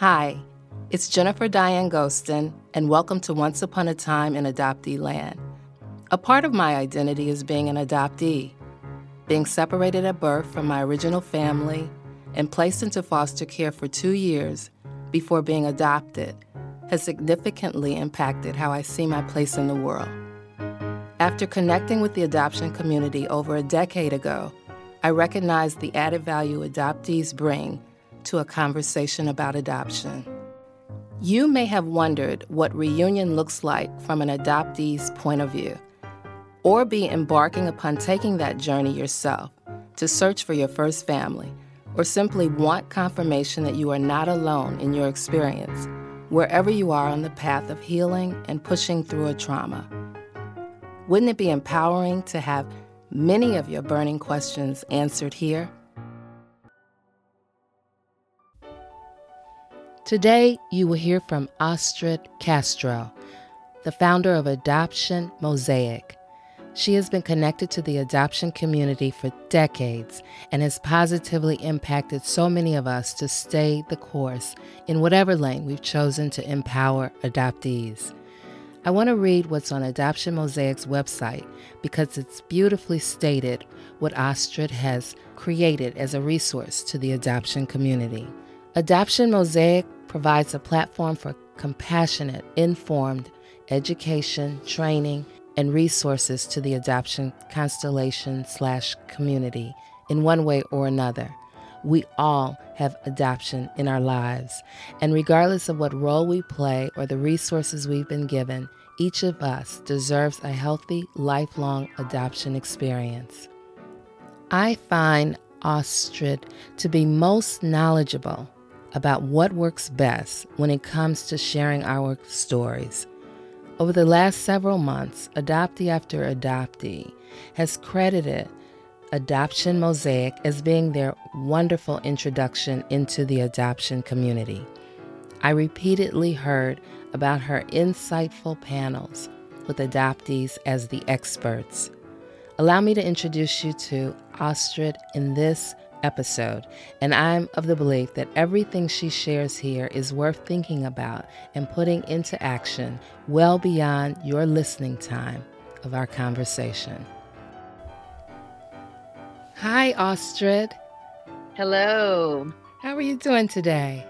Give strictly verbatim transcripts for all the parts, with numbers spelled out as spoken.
Hi, it's Jennifer Diane Ghoston, and welcome to Once Upon a Time in Adoptee Land. A part of my identity is being an adoptee, being separated at birth from my original family and placed into foster care for two years before being adopted has significantly impacted how I see my place in the world. After connecting with the adoption community over a decade ago, I recognized the added value adoptees bring to a conversation about adoption. You may have wondered what reunion looks like from an adoptee's point of view, or be embarking upon taking that journey yourself to search for your first family, or simply want confirmation that you are not alone in your experience, wherever you are on the path of healing and pushing through a trauma. Wouldn't it be empowering to have many of your burning questions answered here? Today, you will hear from Astrid Castro, the founder of Adoption Mosaic. She has been connected to the adoption community for decades and has positively impacted so many of us to stay the course in whatever lane we've chosen to empower adoptees. I want to read what's on Adoption Mosaic's website because it's beautifully stated what Astrid has created as a resource to the adoption community. Adoption Mosaic provides a platform for compassionate, informed education, training, and resources to the adoption constellation slash community in one way or another. We all have adoption in our lives, and regardless of what role we play or the resources we've been given, each of us deserves a healthy, lifelong adoption experience. I find Astrid to be most knowledgeable about what works best when it comes to sharing our stories. Over the last several months, adoptee after adoptee has credited Adoption Mosaic as being their wonderful introduction into the adoption community. I repeatedly heard about her insightful panels with adoptees as the experts. Allow me to introduce you to Astrid in this episode, and I'm of the belief that everything she shares here is worth thinking about and putting into action well beyond your listening time of our conversation. Hi, Astrid. Hello. How are you doing today?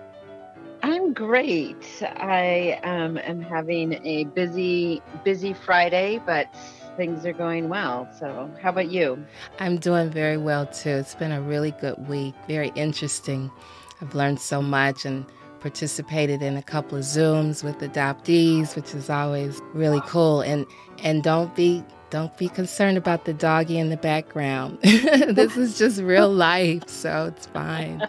I'm great. I um, am having a busy, busy Friday, but things are going well. So how about you? I'm doing very well, too. It's been a really good week, very interesting. I've learned so much and participated in a couple of Zooms with adoptees, which is always really cool. And and don't be... Don't be concerned about the doggy in the background. This is just real life, so it's fine.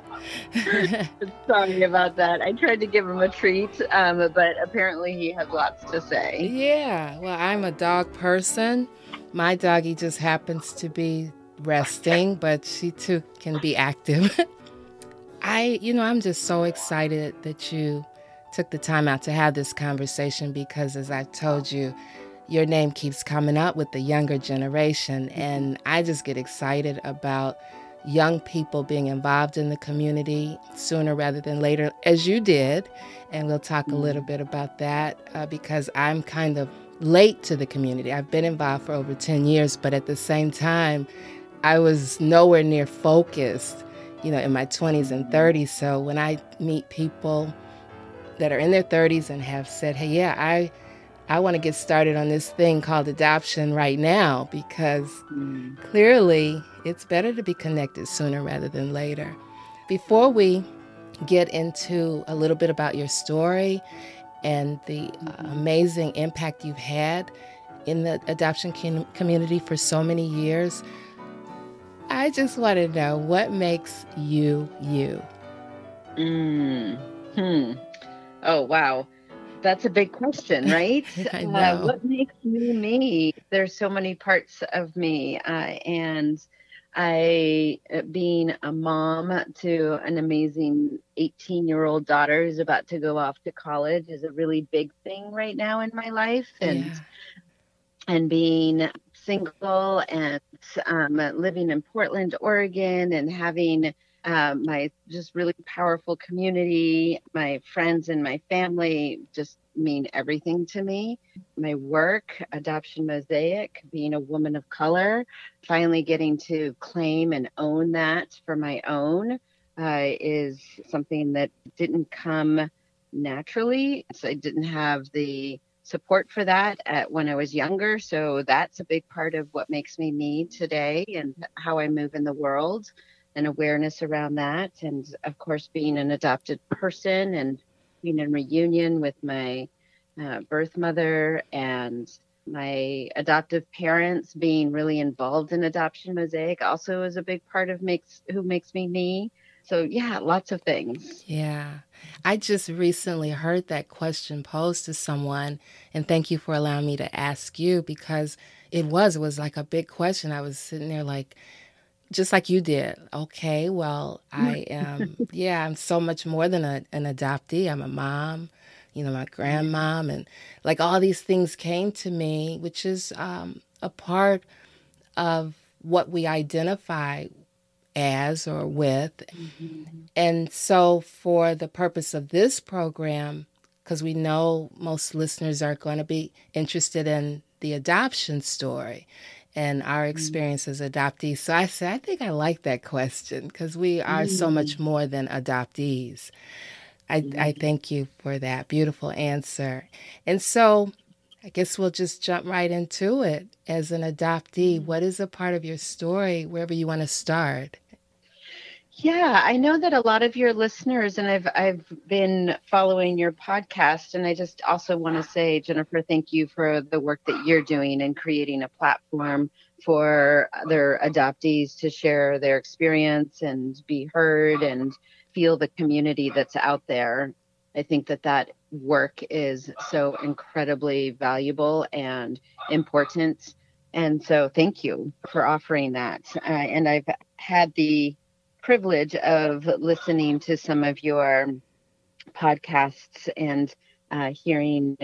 Sorry about that. I tried to give him a treat, um, but apparently he had lots to say. Yeah, well, I'm a dog person. My doggy just happens to be resting, but she too can be active. I, you know, I'm just so excited that you took the time out to have this conversation because, as I told you, your name keeps coming up with the younger generation, and I just get excited about young people being involved in the community sooner rather than later, as you did. And we'll talk a little bit about that uh, because I'm kind of late to the community. I've been involved for over ten years, but at the same time, I was nowhere near focused, you know, in my twenties and thirties. So when I meet people that are in their thirties and have said, hey, yeah, I... I want to get started on this thing called adoption right now because mm. clearly it's better to be connected sooner rather than later. Before we get into a little bit about your story and the uh, amazing impact you've had in the adoption com- community for so many years, I just want to know what makes you, you? Mm. Hmm. Oh, wow. That's a big question, right? I know. Uh, what makes me me? There's so many parts of me. Uh, and I, being a mom to an amazing eighteen-year-old daughter who's about to go off to college, is a really big thing right now in my life. And yeah. and being single and um, living in Portland, Oregon, and having um, my just really powerful community, my friends and my family just mean everything to me. My work, Adoption Mosaic, being a woman of color, finally getting to claim and own that for my own uh, is something that didn't come naturally. So I didn't have the support for that at, when I was younger. So that's a big part of what makes me me today and how I move in the world and awareness around that. And of course, being an adopted person and being in reunion with my uh, birth mother and my adoptive parents, being really involved in Adoption Mosaic also is a big part of makes who makes me me. So yeah, lots of things. Yeah. I just recently heard that question posed to someone, and thank you for allowing me to ask you, because it was, it was like a big question. I was sitting there like, just like you did. Okay, well, I am, yeah, I'm so much more than a, an adoptee. I'm a mom, you know, my grandmom, and like all these things came to me, which is um, a part of what we identify as or with. Mm-hmm. And so for the purpose of this program, because we know most listeners are going to be interested in the adoption story and our experience mm-hmm. as adoptees. So I said, I think I like that question, because we are mm-hmm. so much more than adoptees. I, mm-hmm. I thank you for that beautiful answer. And so I guess we'll just jump right into it. As an adoptee, mm-hmm. what is a part of your story, wherever you want to start? Yeah, I know that a lot of your listeners, and I've I've been following your podcast, and I just also want to say, Jennifer, thank you for the work that you're doing and creating a platform for other adoptees to share their experience and be heard and feel the community that's out there. I think that that work is so incredibly valuable and important, and so thank you for offering that. Uh, and I've had the privilege of listening to some of your podcasts and uh, hearing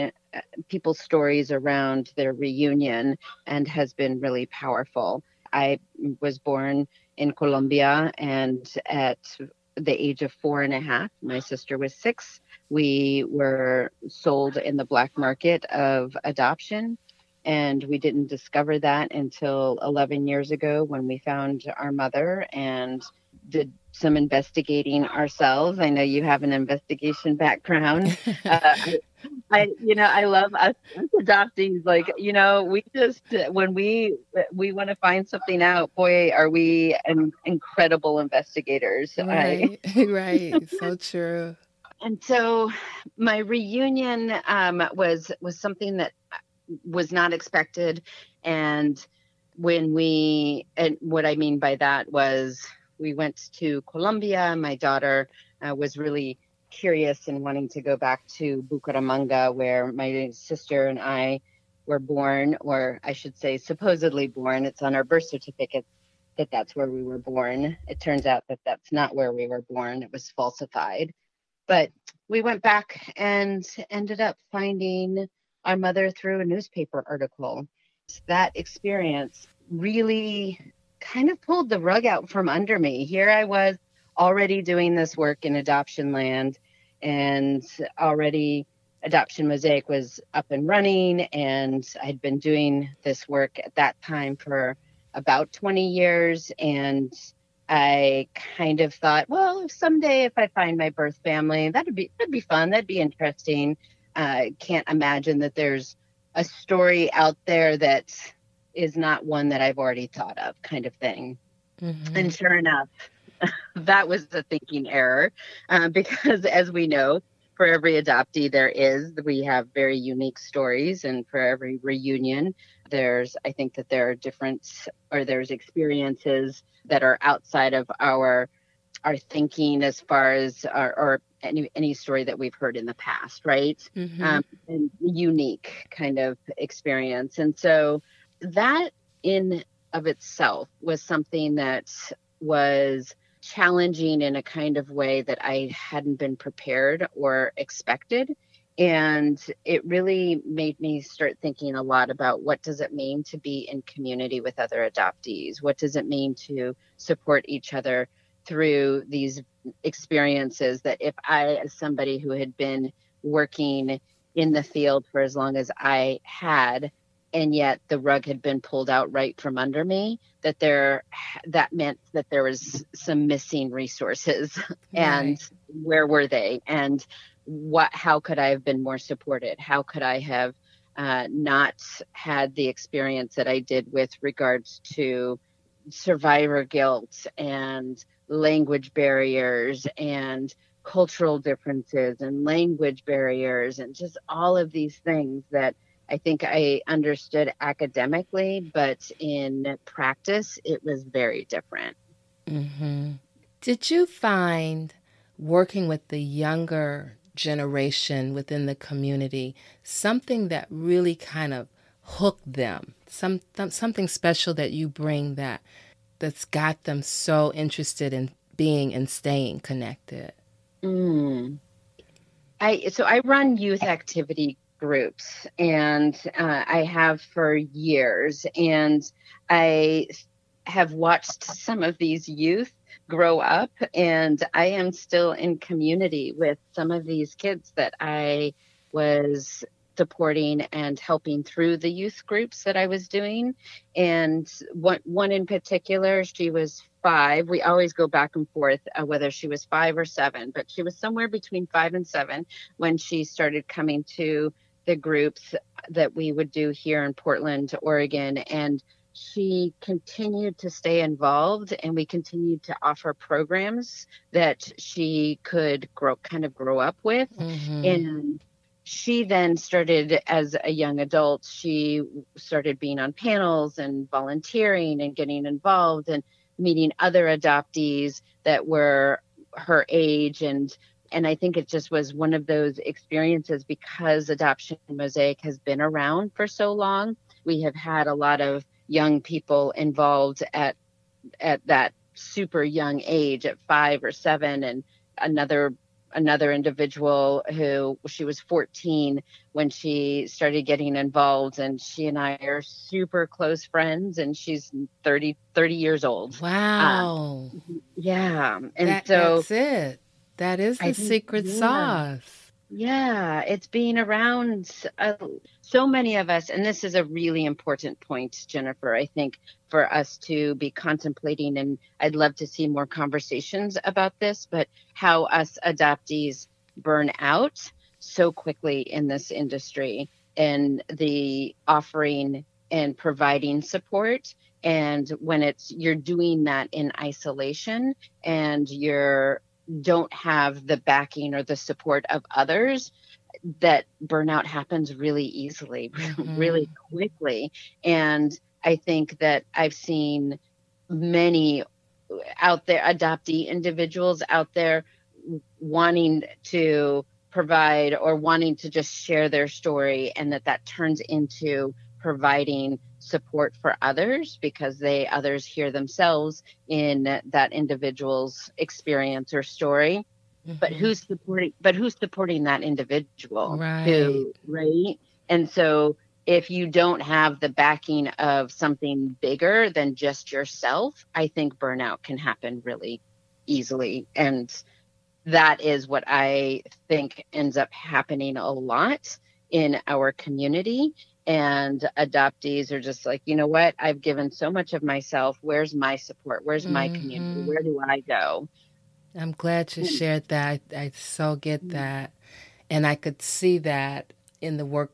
people's stories around their reunion, and has been really powerful. I was born in Colombia, and at the age of four and a half, my sister was six. We were sold in the black market of adoption, and we didn't discover that until eleven years ago when we found our mother and did some investigating ourselves. I know you have an investigation background. uh, I, you know, I love us adoptees. Like, you know, we just, when we, we want to find something out, boy, are we an incredible investigators. Right. I, right. So true. And so my reunion um, was, was something that was not expected. And when we, and what I mean by that was, we went to Colombia. My daughter uh, was really curious and wanting to go back to Bucaramanga, where my sister and I were born, or I should say supposedly born. It's on our birth certificate that that's where we were born. It turns out that that's not where we were born. It was falsified. But we went back and ended up finding our mother through a newspaper article. So that experience really kind of pulled the rug out from under me. Here I was already doing this work in adoption land, and already Adoption Mosaic was up and running. And I'd been doing this work at that time for about twenty years. And I kind of thought, well, someday if I find my birth family, that'd be, that'd be fun. That'd be interesting. I uh, can't imagine that there's a story out there that is not one that I've already thought of, kind of thing. Mm-hmm. And sure enough, that was the thinking error, uh, because as we know, for every adoptee there is, we have very unique stories, and for every reunion, there's, I think that there are different, or there's experiences that are outside of our our thinking as far as our, or any any story that we've heard in the past, right? Mm-hmm. Um, and unique kind of experience. And so that in of itself was something that was challenging in a kind of way that I hadn't been prepared or expected. And it really made me start thinking a lot about, what does it mean to be in community with other adoptees? What does it mean to support each other through these experiences that if I, as somebody who had been working in the field for as long as I had, and yet the rug had been pulled out right from under me, that there, that meant that there was some missing resources. And right. Where were they? And what, how could I have been more supported? How could I have uh, not had the experience that I did with regards to survivor guilt and language barriers and cultural differences and language barriers and just all of these things that I think I understood academically, but in practice, it was very different. Mm-hmm. Did you find working with the younger generation within the community something that really kind of hooked them, some, th- something special that you bring that that's got them so interested in being and staying connected? Mm. I So I run youth activity groups, and uh, I have for years, and I have watched some of these youth grow up, and I am still in community with some of these kids that I was supporting and helping through the youth groups that I was doing. And one, one in particular, she was five. We always go back and forth uh, whether she was five or seven, but she was somewhere between five and seven when she started coming to the groups that we would do here in Portland, Oregon. And she continued to stay involved, and we continued to offer programs that she could grow, kind of grow up with. Mm-hmm. And she then started, as a young adult, she started being on panels and volunteering and getting involved and meeting other adoptees that were her age. And And I think it just was one of those experiences, because Adoption Mosaic has been around for so long. We have had a lot of young people involved at at that super young age, at five or seven, and another another individual who, she was fourteen when she started getting involved, and she and I are super close friends, and she's thirty, thirty years old. Wow. Um, yeah. And that, so that's it. That is the I secret think, yeah. sauce. Yeah, it's being around uh, so many of us. And this is a really important point, Jennifer, I think, for us to be contemplating. And I'd love to see more conversations about this, but how us adoptees burn out so quickly in this industry, and the offering and providing support. And when it's, you're doing that in isolation, and you're don't have the backing or the support of others, that burnout happens really easily, mm-hmm. really quickly. And I think that I've seen many out there, adoptee individuals out there wanting to provide or wanting to just share their story, and that that turns into providing support for others, because they others hear themselves in that individual's experience or story. Mm-hmm. But who's supporting but who's supporting that individual? Right. Who, right? And so if you don't have the backing of something bigger than just yourself, I think burnout can happen really easily. And that is what I think ends up happening a lot in our community. And adoptees are just like, you know what? I've given so much of myself. Where's my support? Where's my mm-hmm. community? Where do I go? I'm glad you shared that. I, I so get mm-hmm. that. And I could see that in the work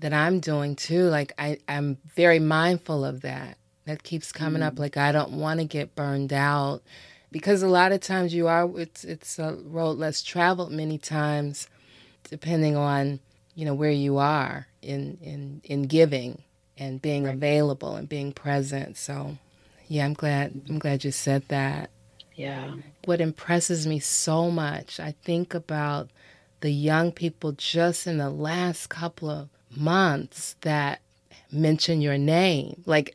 that I'm doing too. Like I, I'm very mindful of that. That keeps coming mm-hmm. up. Like, I don't want to get burned out, because a lot of times you are, it's, it's a road less traveled many times, depending on, you know, where you are in, in, in giving and being right. available and being present. So yeah, I'm glad, I'm glad you said that. Yeah. What impresses me so much, I think about the young people just in the last couple of months that mention your name. Like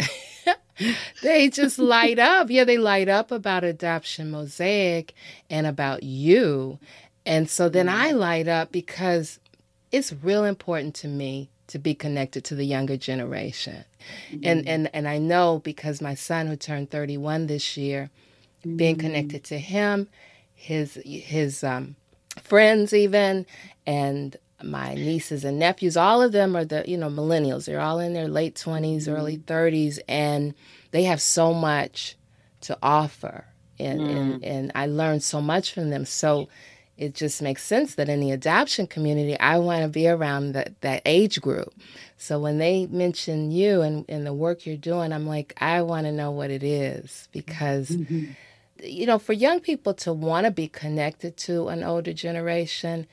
they just light up. Yeah. They light up about Adoption Mosaic and about you. And so then I light up, because it's real important to me to be connected to the younger generation. Mm-hmm. And, and and I know, because my son, who turned thirty-one this year, being connected to him, his his um, friends even, and my nieces and nephews. All of them are the, you know, millennials. They're all in their late twenties, mm-hmm. early thirties, and they have so much to offer. And, mm. and and I learned so much from them. So it just makes sense that in the adoption community, I want to be around that, that age group. So when they mention you and, and the work you're doing, I'm like, I want to know what it is. Because, mm-hmm. you know, for young people to want to be connected to an older generation,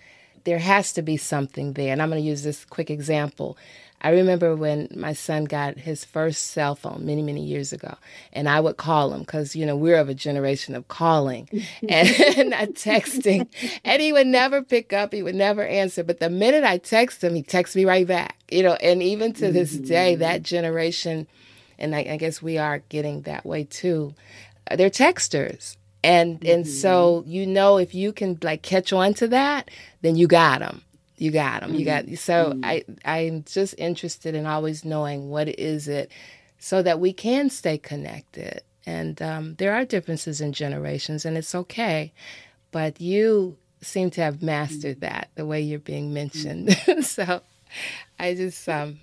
there has to be something there. And I'm going to use this quick example. I remember when my son got his first cell phone many, many years ago, and I would call him because, you know, we're of a generation of calling and not texting, and he would never pick up. He would never answer. But the minute I text him, he texts me right back, you know, and even to this mm-hmm. day, that generation, and I, I guess we are getting that way too, they're texters. And mm-hmm. and so, you know, if you can like catch on to that, then you got them. You got them. Mm-hmm. You got. So mm-hmm. I I'm just interested in always knowing what is it, so that we can stay connected. And um, there are differences in generations, and it's okay. But you seem to have mastered mm-hmm. that the way you're being mentioned. Mm-hmm. So I just um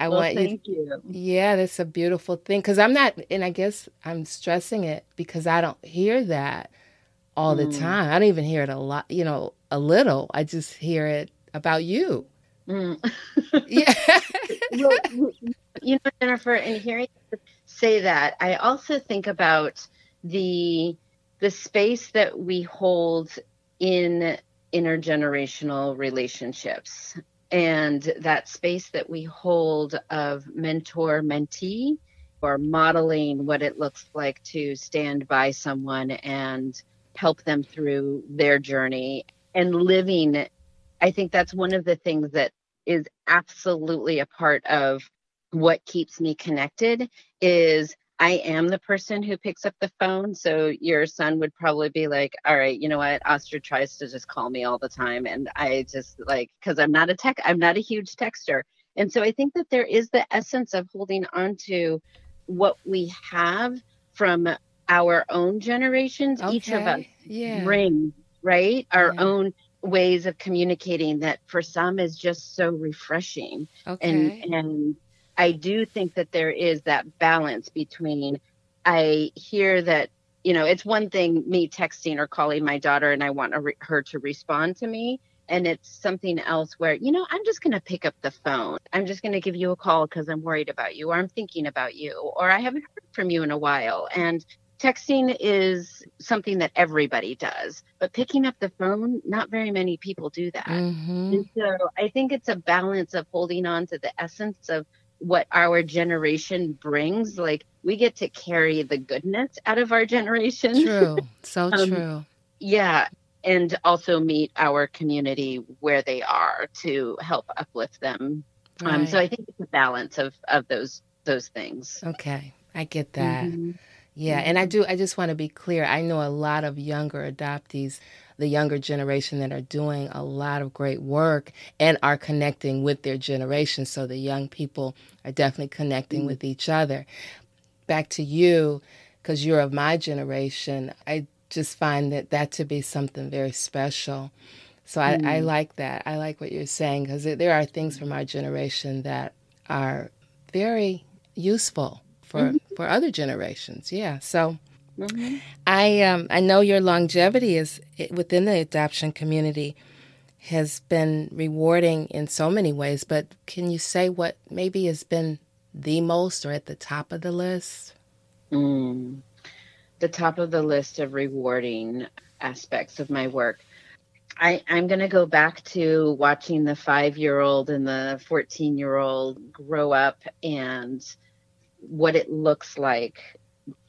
I well, want thank you. you. Yeah, that's a beautiful thing. Because I'm not, and I guess I'm stressing it because I don't hear that all mm-hmm. the time. I don't even hear it a lot. You know, a little. I just hear it. About you. Mm. Yeah. Well, you know, Jennifer, in hearing you say that, I also think about the the space that we hold in intergenerational relationships, and that space that we hold of mentor-mentee, or modeling what it looks like to stand by someone and help them through their journey and living. I think that's one of the things that is absolutely a part of what keeps me connected is I am the person who picks up the phone. So your son would probably be like, all right, you know what? Astrid tries to just call me all the time. And I just like, cause I'm not a tech, I'm not a huge texter. And so I think that there is the essence of holding on to what we have from our own generations. Okay. Each of us yeah. bring, right? Our yeah. own ways of communicating that for some is just so refreshing. Okay. And and I do think that there is that balance between, I hear that, you know, it's one thing me texting or calling my daughter and I want re- her to respond to me. And it's something else where, you know, I'm just going to pick up the phone. I'm just going to give you a call because I'm worried about you, or I'm thinking about you, or I haven't heard from you in a while. And texting is something that everybody does, but picking up the phone, not very many people do that. Mm-hmm. And so I think it's a balance of holding on to the essence of what our generation brings. Like, we get to carry the goodness out of our generation. True. So um, true. Yeah. And also meet our community where they are to help uplift them. Right. Um, so I think it's a balance of, of those, those things. Okay. I get that. Mm-hmm. Yeah, and I do, I just want to be clear. I know a lot of younger adoptees, the younger generation, that are doing a lot of great work and are connecting with their generation. So the young people are definitely connecting mm-hmm. with each other. Back to you, because you're of my generation, I just find that that to be something very special. So I, mm-hmm. I like that. I like what you're saying, because there are things from our generation that are very useful for mm-hmm. for other generations. Yeah. So mm-hmm. I um, I know your longevity is within the adoption community has been rewarding in so many ways, but can you say what maybe has been the most or at the top of the list? Mm. The top of the list of rewarding aspects of my work. I, I'm going to go back to watching the five-year-old and the fourteen-year-old grow up, and what it looks like,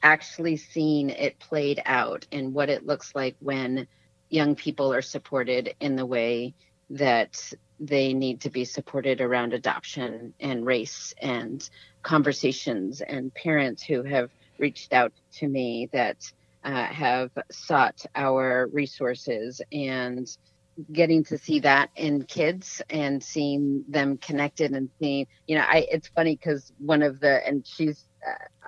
actually seeing it played out, and what it looks like when young people are supported in the way that they need to be supported around adoption and race and conversations, and parents who have reached out to me that uh, have sought our resources, and getting to see that in kids and seeing them connected and seeing, you know, I, it's funny because one of the, and she's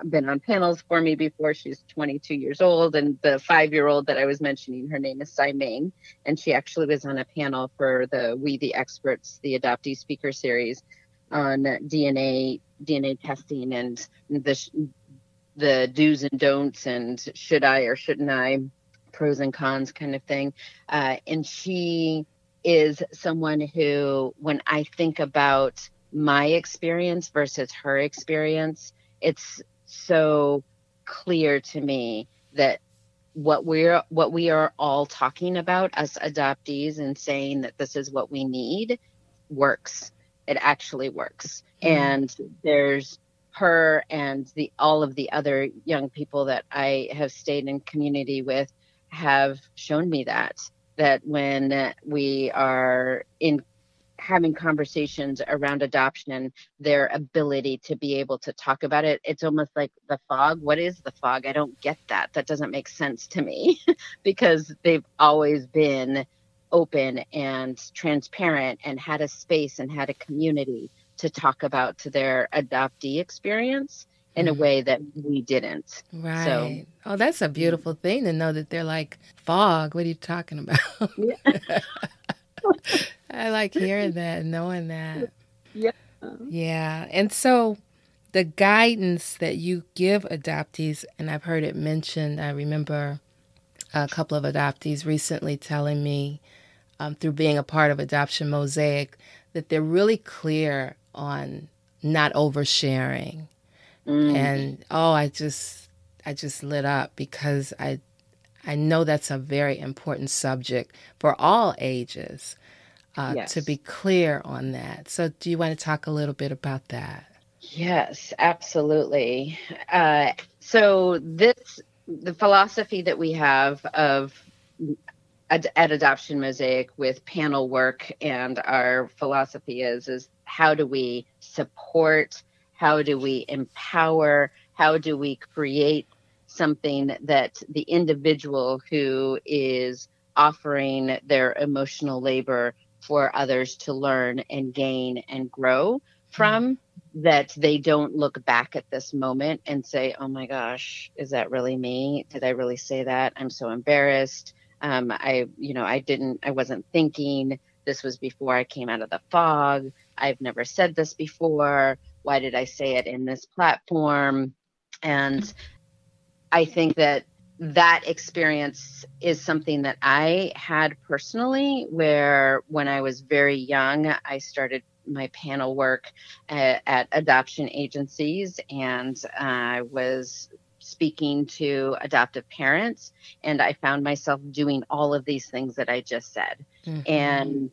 been on panels for me before. She's twenty-two years old, and the five-year-old that I was mentioning, her name is Sai Ming, and she actually was on a panel for the We the Experts, the Adoptee Speaker Series, on D N A D N A testing and the the do's and don'ts and should I or shouldn't I, pros and cons kind of thing. Uh, and she is someone who, when I think about my experience versus her experience, it's so clear to me that what we're what we are all talking about, us adoptees, and saying that this is what we need, works. It actually works. Mm-hmm. And there's her and the all of the other young people that I have stayed in community with have shown me that that when we are in having conversations around adoption, their ability to be able to talk about it, it's almost like the fog. What is the fog? I don't get that. That doesn't make sense to me because they've always been open and transparent and had a space and had a community to talk about to their adoptee experience in a way that we didn't. Right. So, oh, that's a beautiful thing to know that they're like, fog, what are you talking about? Yeah. I like hearing that and knowing that. Yeah. Yeah. And so the guidance that you give adoptees, and I've heard it mentioned, I remember a couple of adoptees recently telling me um, through being a part of Adoption Mosaic that they're really clear on not oversharing. Mm. And, oh, I just, I just lit up because I, I know that's a very important subject for all ages. Uh, yes. To be clear on that. So do you want to talk a little bit about that? Yes, absolutely. Uh, so this, the philosophy that we have of ad, at Adoption Mosaic with panel work, and our philosophy is, is how do we support, how do we empower, how do we create something that the individual who is offering their emotional labor for others to learn and gain and grow from, that they don't look back at this moment and say, oh my gosh, is that really me? Did I really say that? I'm so embarrassed. Um, I, you know, I didn't, I wasn't thinking. This was before I came out of the fog. I've never said this before. Why did I say it in this platform? And I think that that experience is something that I had personally, where when I was very young, I started my panel work at, at adoption agencies, and I uh, was speaking to adoptive parents, and I found myself doing all of these things that I just said. Mm-hmm. And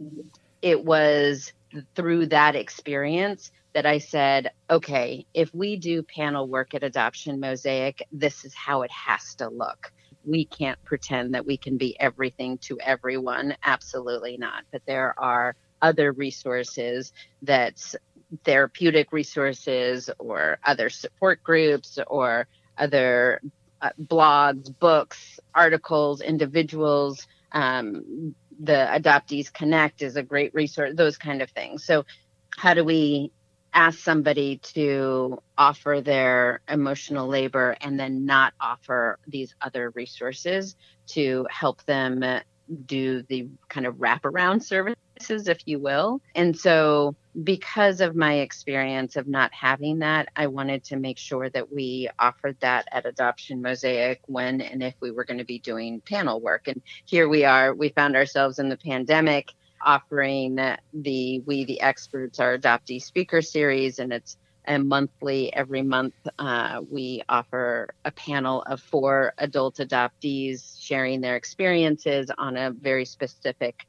it was through that experience that I said, okay, if we do panel work at Adoption Mosaic, this is how it has to look. We can't pretend that we can be everything to everyone. Absolutely not. But there are other resources, that's therapeutic resources or other support groups or other uh, blogs, books, articles, individuals, um, the Adoptees Connect is a great resource, those kind of things. So how do we ask somebody to offer their emotional labor and then not offer these other resources to help them do the kind of wraparound services, if you will? And so because of my experience of not having that, I wanted to make sure that we offered that at Adoption Mosaic when and if we were going to be doing panel work. And here we are, we found ourselves in the pandemic offering the We the Experts, our Adoptee Speaker Series, and it's a monthly, every month uh, we offer a panel of four adult adoptees sharing their experiences on a very specific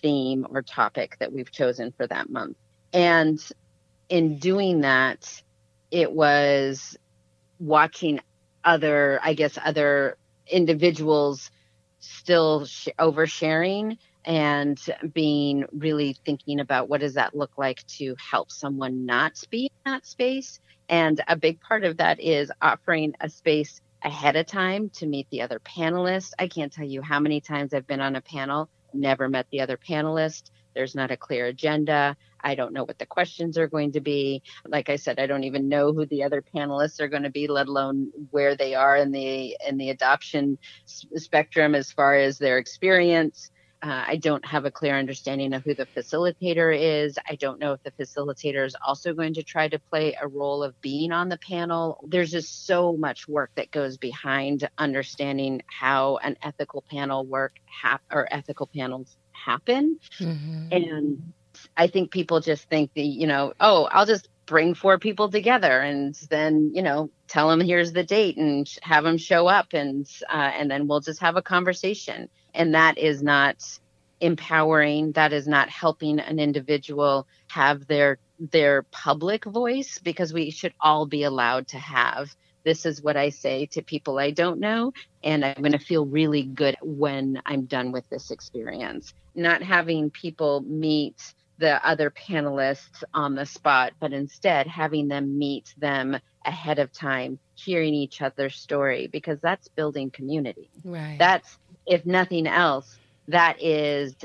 theme or topic that we've chosen for that month. And in doing that, it was watching other, I guess, other individuals still sh- oversharing and being really thinking about what does that look like to help someone not be in that space. And a big part of that is offering a space ahead of time to meet the other panelists. I can't tell you how many times I've been on a panel, never met the other panelist, There's not a clear agenda. I don't know what the questions are going to be. Like I said, I don't even know who the other panelists are going to be, let alone where they are in the in the adoption s- spectrum as far as their experience. Uh, I don't have a clear understanding of who the facilitator is. I don't know if the facilitator is also going to try to play a role of being on the panel. There's just so much work that goes behind understanding how an ethical panel work hap- or ethical panels happen. Mm-hmm. And I think people just think the, you know, oh, I'll just bring four people together and then, you know, tell them here's the date and have them show up and uh, and then we'll just have a conversation. And that is not empowering. That is not helping an individual have their their public voice, because we should all be allowed to have, this is what I say to people I don't know, and I'm going to feel really good when I'm done with this experience. Not having people meet the other panelists on the spot, but instead having them meet them ahead of time, hearing each other's story, because that's building community. Right. That's, if nothing else, that is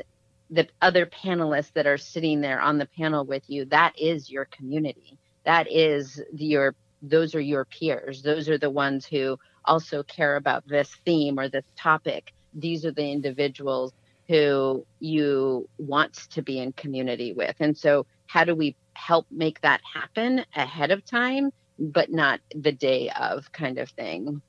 the other panelists that are sitting there on the panel with you. That is your community. That is your, those are your peers. Those are the ones who also care about this theme or this topic. These are the individuals who you want to be in community with. And so how do we help make that happen ahead of time, but not the day of kind of thing?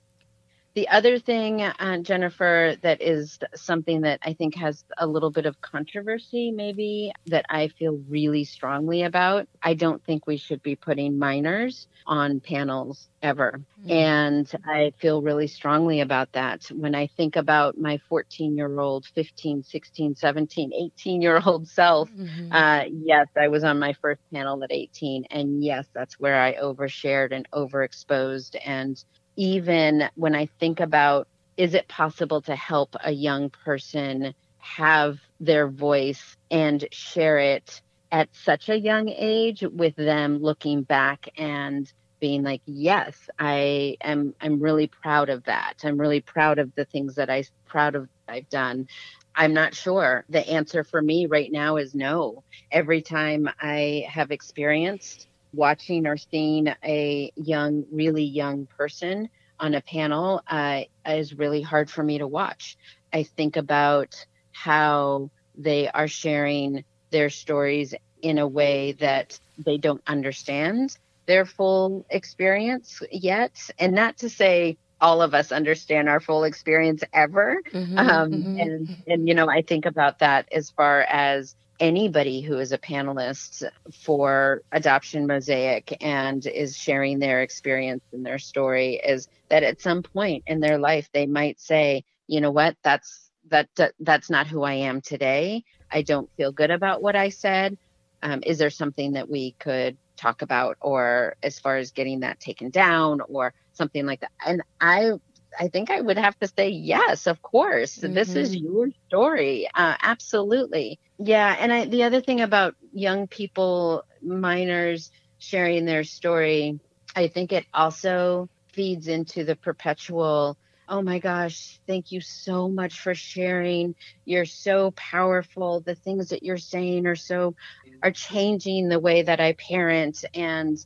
The other thing, uh, Jennifer, that is something that I think has a little bit of controversy maybe that I feel really strongly about. I don't think we should be putting minors on panels ever. Mm-hmm. And I feel really strongly about that. When I think about my fourteen-year-old, fifteen, sixteen, seventeen, eighteen-year-old self, mm-hmm. uh, yes, I was on my first panel at eighteen. And yes, that's where I overshared and overexposed. And even when I think about, is it possible to help a young person have their voice and share it at such a young age, with them looking back and being like, yes, I am, I'm really proud of that. I'm really proud of the things that I proud of I've done. I'm not sure. The answer for me right now is no. Every time I have experienced watching or seeing a young, really young person on a panel uh, is really hard for me to watch. I think about how they are sharing their stories in a way that they don't understand their full experience yet. And not to say all of us understand our full experience ever. Mm-hmm, um, mm-hmm. And, and, you know, I think about that as far as anybody who is a panelist for Adoption Mosaic and is sharing their experience and their story, is that at some point in their life, they might say, you know what, that's, that, that that's not who I am today. I don't feel good about what I said. Um, is there something that we could talk about, or as far as getting that taken down or something like that? And I, I think I would have to say, yes, of course. Mm-hmm. This is your story. Uh, absolutely. Yeah. And I, the other thing about young people, minors sharing their story, I think it also feeds into the perpetual, oh my gosh, thank you so much for sharing. You're so powerful. The things that you're saying are so, are changing the way that I parent, and,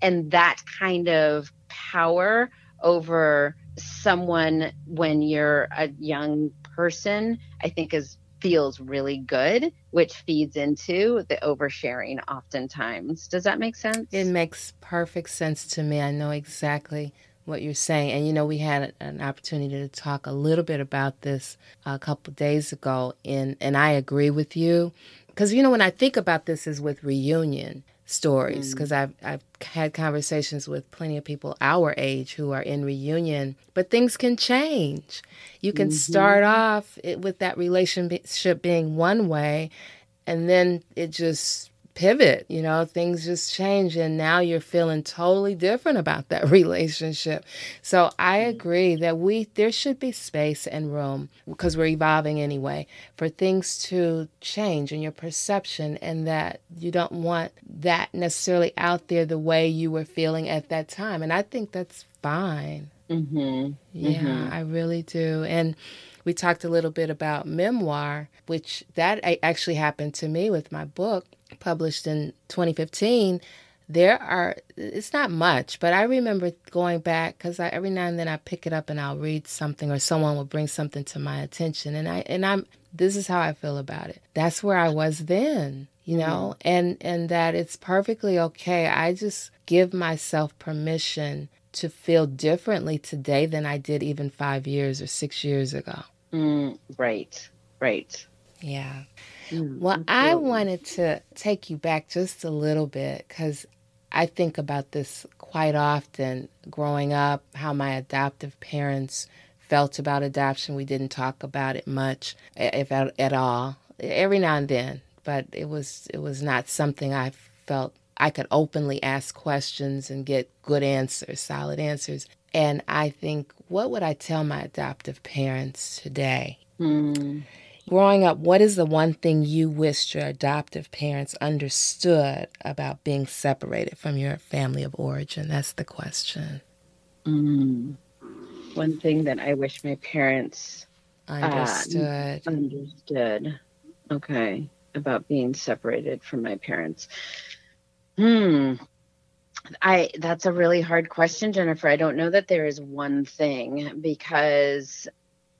and that kind of power over someone when you're a young person, I think is feels really good, which feeds into the oversharing oftentimes. Does that make sense? It makes perfect sense to me. I know exactly what you're saying. And, you know, we had an opportunity to talk a little bit about this a couple of days ago, and, and I agree with you. Because, you know, when I think about this is with reunion stories, because I've, I've had conversations with plenty of people our age who are in reunion, but things can change. You can mm-hmm. start off it, with that relationship being one way, and then it just pivot, you know, things just change. And now you're feeling totally different about that relationship. So I agree that we, there should be space and room, because we're evolving anyway, for things to change in your perception, and that you don't want that necessarily out there the way you were feeling at that time. And I think that's fine. Mm-hmm. Yeah, mm-hmm. I really do. And we talked a little bit about memoir, which that actually happened to me with my book published in twenty fifteen. There are, it's not much, but I remember going back because every now and then I pick it up and I'll read something or someone will bring something to my attention. And, I, and I'm, this is how I feel about it. That's where I was then, you know, mm-hmm. and, and that it's perfectly okay. I just give myself permission to feel differently today than I did even five years or six years ago. Mm, right, right. Yeah. Mm, well, I wanted to take you back just a little bit because I think about this quite often growing up, how my adoptive parents felt about adoption. We didn't talk about it much, if at, at all, every now and then, but it was it was not something I felt I could openly ask questions and get good answers, solid answers. And I think, what would I tell my adoptive parents today? Mm. Growing up, what is the one thing you wished your adoptive parents understood about being separated from your family of origin? That's the question. Mm. One thing that I wish my parents understood. Uh, understood. Okay. About being separated from my parents. Hmm. I, that's a really hard question, Jennifer. I don't know that there is one thing because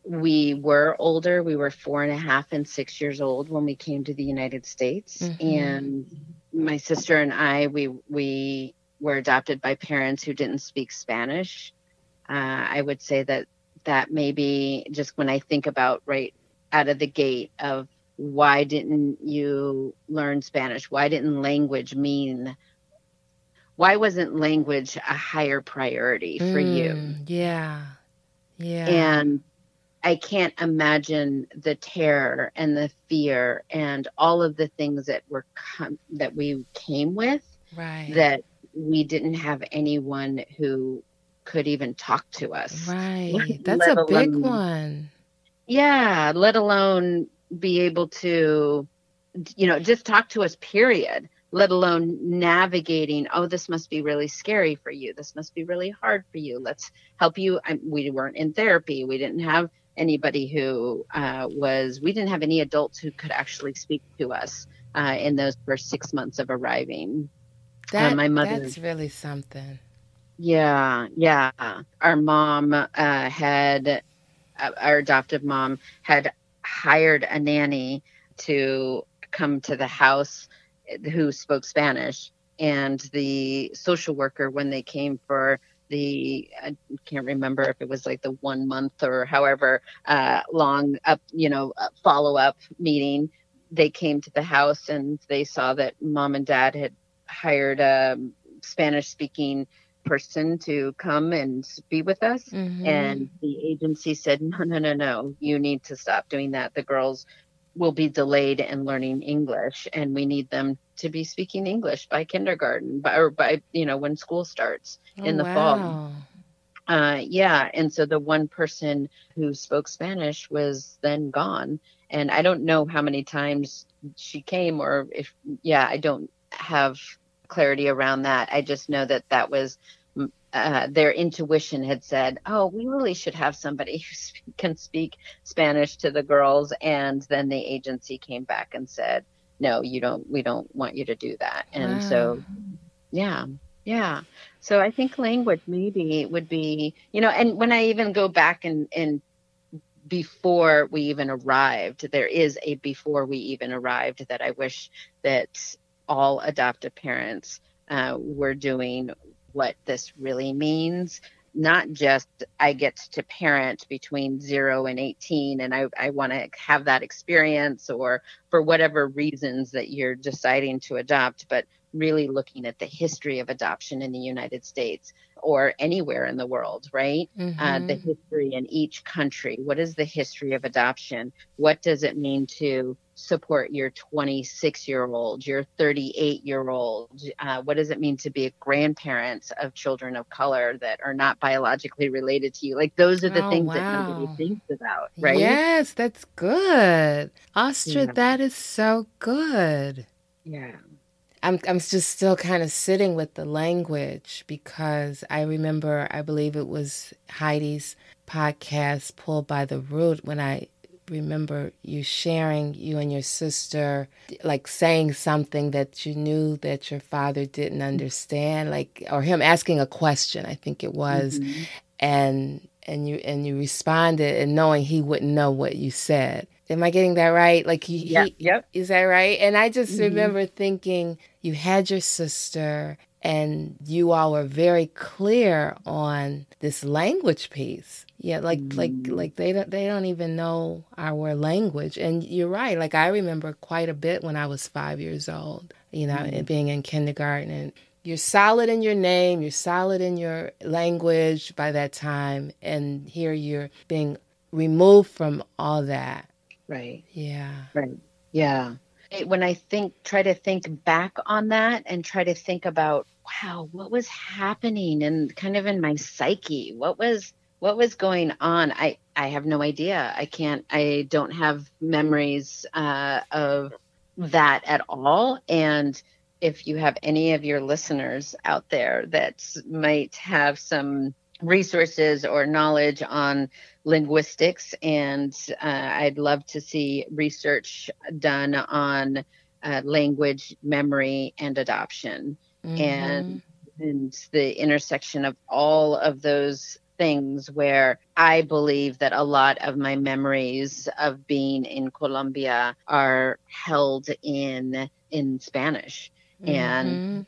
we were older. We were four and a half and six years old when we came to the United States. Mm-hmm. And my sister and I, we, we were adopted by parents who didn't speak Spanish. Uh, I would say that that maybe just when I think about right out of the gate of why didn't you learn Spanish? Why didn't language mean, why wasn't language a higher priority for mm, you? Yeah. Yeah. And I can't imagine the terror and the fear and all of the things that were com- that we came with, right. That we didn't have anyone who could even talk to us. Right. That's a big alone, one. Yeah. Let alone be able to, you know, just talk to us, period, let alone navigating, oh, this must be really scary for you. This must be really hard for you. Let's help you. I, we weren't in therapy. We didn't have anybody who uh, was, we didn't have any adults who could actually speak to us uh, in those first six months of arriving. That, uh, my mother, that's really something. Yeah, yeah. Our mom uh, had, uh, our adoptive mom had hired a nanny to come to the house who spoke Spanish, and the social worker, when they came for the, I can't remember if it was like the one month or however uh, long up, you know, follow-up meeting, they came to the house and they saw that mom and dad had hired a Spanish speaking person to come and be with us. Mm-hmm. And the agency said, no, no, no, no, you need to stop doing that. The girls will be delayed in learning English and we need them to be speaking English by kindergarten by, or by, you know, when school starts in the oh, wow. fall. Uh, yeah. And so the one person who spoke Spanish was then gone. And I don't know how many times she came or if, yeah, I don't have clarity around that. I just know that that was uh, their intuition had said, oh, we really should have somebody who sp- can speak Spanish to the girls. And then the agency came back and said, no, you don't, we don't want you to do that. And wow. so, yeah, yeah. So I think language maybe would be, you know, and when I even go back and, and before we even arrived, there is a before we even arrived that I wish that all adoptive parents uh, were doing what this really means, not just I get to parent between zero and eighteen and I, I want to have that experience or for whatever reasons that you're deciding to adopt, but really looking at the history of adoption in the United States or anywhere in the world, right? Mm-hmm. Uh, the history in each country. What is the history of adoption? What does it mean to support your twenty-six-year-old, your thirty-eight-year-old? Uh, what does it mean to be a grandparent of children of color that are not biologically related to you? Like, those are the oh, things wow. that nobody thinks about, right? Yes, that's good. Astrid, yeah. that is so good. Yeah. I'm I'm just still kind of sitting with the language, because I remember, I believe it was Heidi's podcast, Pulled by the Root, when I remember you sharing, you and your sister, like saying something that you knew that your father didn't understand, like, or him asking a question, I think it was, mm-hmm. and and you and you responded, and knowing he wouldn't know what you said. Am I getting that right? Like, he, yeah, he, yep. Is that right? And I just mm-hmm. remember thinking, you had your sister and you all were very clear on this language piece. Yeah, like mm-hmm. like like they don't they don't even know our language. And you're right. Like, I remember quite a bit when I was five years old, you know, mm-hmm. being in kindergarten, and you're solid in your name, you're solid in your language by that time, and here you're being removed from all that. Right. Yeah. Right. Yeah. When I think, try to think back on that and try to think about, wow, what was happening and kind of in my psyche, what was, what was going on? I, I have no idea. I can't, I don't have memories uh, of that at all. And if you have any of your listeners out there that might have some resources or knowledge on linguistics, and uh, I'd love to see research done on uh, language, memory, and adoption, mm-hmm. and, and the intersection of all of those things, where I believe that a lot of my memories of being in Colombia are held in in Spanish, mm-hmm. and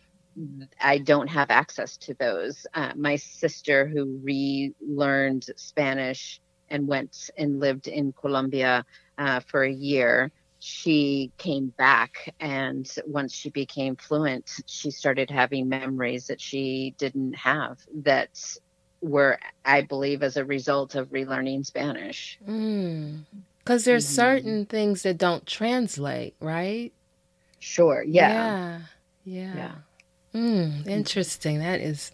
I don't have access to those. Uh, my sister, who relearned Spanish and went and lived in Colombia uh, for a year, she came back, and once she became fluent, she started having memories that she didn't have, that were, I believe, as a result of relearning Spanish. Because mm. there's mm-hmm. certain things that don't translate, right? Sure. Yeah. Yeah. Yeah. yeah. Mm, interesting. That is,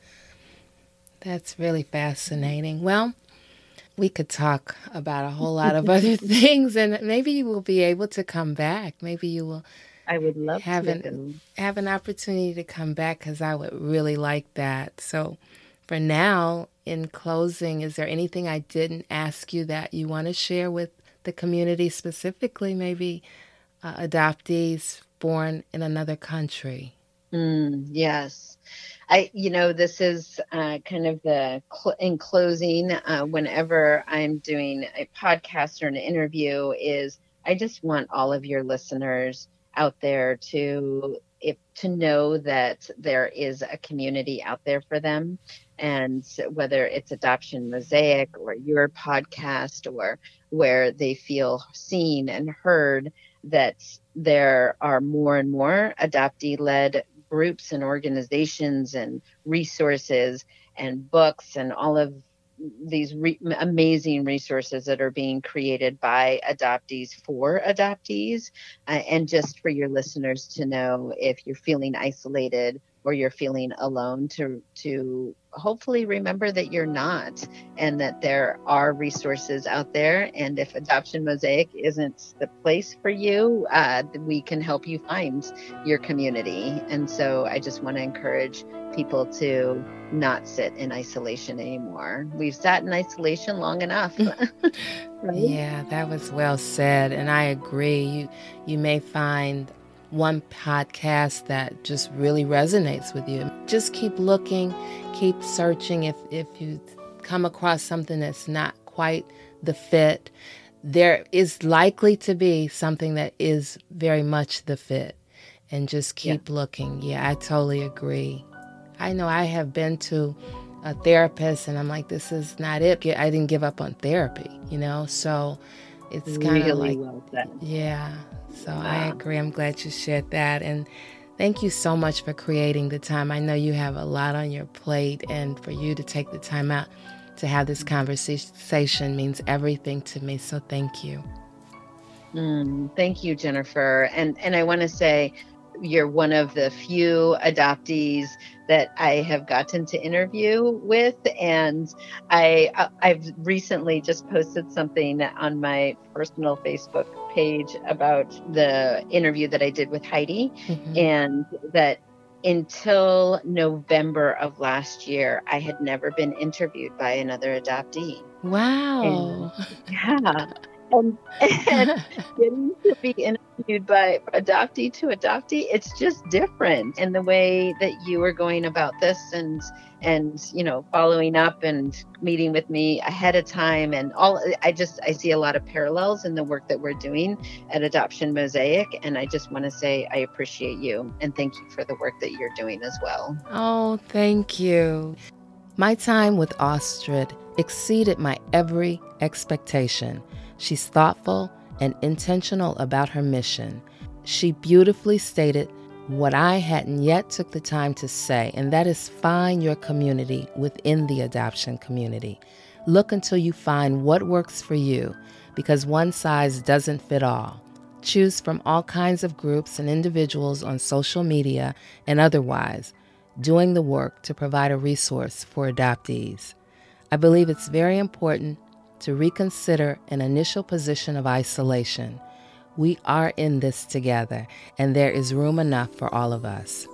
that's really fascinating. Well, we could talk about a whole lot of other things, and maybe you will be able to come back. Maybe you will. I would love have to an, have an opportunity to come back, because I would really like that. So for now, in closing, is there anything I didn't ask you that you want to share with the community, specifically maybe uh, adoptees born in another country? Mm, yes. I, you know, this is uh, kind of the cl- in closing, uh, whenever I'm doing a podcast or an interview, is I just want all of your listeners out there to, if to know that there is a community out there for them. And whether it's Adoption Mosaic or your podcast, or where they feel seen and heard, that there are more and more adoptee-led groups and organizations and resources and books and all of these re- amazing resources that are being created by adoptees for adoptees. Uh, and just for your listeners to know, if you're feeling isolated or you're feeling alone, to to hopefully remember that you're not, and that there are resources out there. And if Adoption Mosaic isn't the place for you, uh, we can help you find your community. And so I just want to encourage people to not sit in isolation anymore. We've sat in isolation long enough. Right? Yeah, that was well said. And I agree. You, you may find one podcast that just really resonates with you. Just keep looking, keep searching. If if you come across something that's not quite the fit, there is likely to be something that is very much the fit. And just keep yeah. looking. Yeah, I totally agree. I know I have been to a therapist, and I'm like, this is not it. I didn't give up on therapy, you know? So it's kind of really like, well said. Yeah. So wow. I agree. I'm glad you shared that. And thank you so much for creating the time. I know you have a lot on your plate, and for you to take the time out to have this conversation means everything to me. So thank you. Mm, thank you, Jennifer. And, and I want to say, you're one of the few adoptees that I have gotten to interview with. And I, I've recently just posted something on my personal Facebook page about the interview that I did with Heidi, mm-hmm. and that until November of last year, I had never been interviewed by another adoptee. Wow. And, yeah. And, and getting to be interviewed by adoptee to adoptee, it's just different. And the way that you were going about this and, and, you know, following up and meeting with me ahead of time and all, I just, I see a lot of parallels in the work that we're doing at Adoption Mosaic. And I just want to say, I appreciate you and thank you for the work that you're doing as well. Oh, thank you. My time with Astrid exceeded my every expectation. She's thoughtful and intentional about her mission. She beautifully stated what I hadn't yet took the time to say, and that is find your community within the adoption community. Look until you find what works for you, because one size doesn't fit all. Choose from all kinds of groups and individuals on social media and otherwise, doing the work to provide a resource for adoptees. I believe it's very important to reconsider an initial position of isolation. We are in this together, and there is room enough for all of us.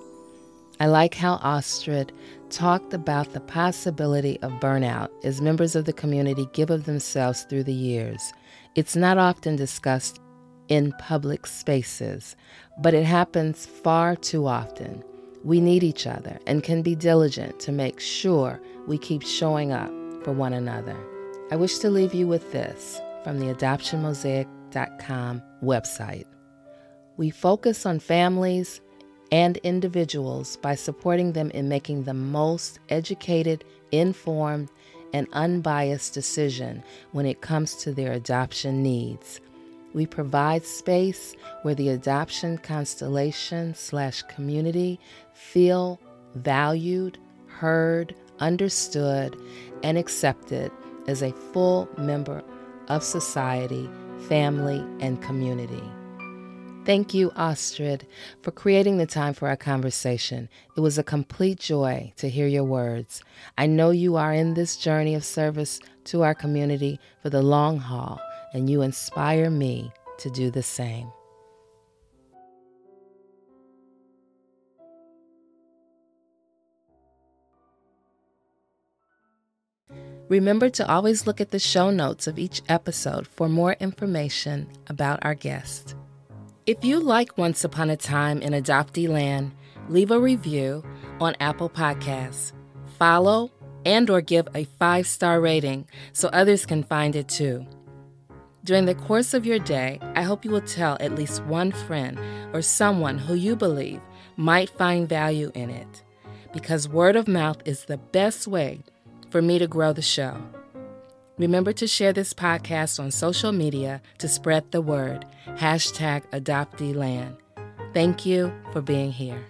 I like how Astrid talked about the possibility of burnout as members of the community give of themselves through the years. It's not often discussed in public spaces, but it happens far too often. We need each other and can be diligent to make sure we keep showing up for one another. I wish to leave you with this from the adoption mosaic dot com website. We focus on families and individuals by supporting them in making the most educated, informed, and unbiased decision when it comes to their adoption needs. We provide space where the adoption constellation slash community feel valued, heard, understood, and accepted as a full member of society, family, and community. Thank you, Astrid, for creating the time for our conversation. It was a complete joy to hear your words. I know you are in this journey of service to our community for the long haul, and you inspire me to do the same. Remember to always look at the show notes of each episode for more information about our guest. If you like Once Upon a Time in Adoptee Land, leave a review on Apple Podcasts. Follow and or give a five-star rating so others can find it too. During the course of your day, I hope you will tell at least one friend or someone who you believe might find value in it, because word of mouth is the best way for me to grow the show. Remember to share this podcast on social media to spread the word. Hashtag Adoptee Land. Thank you for being here.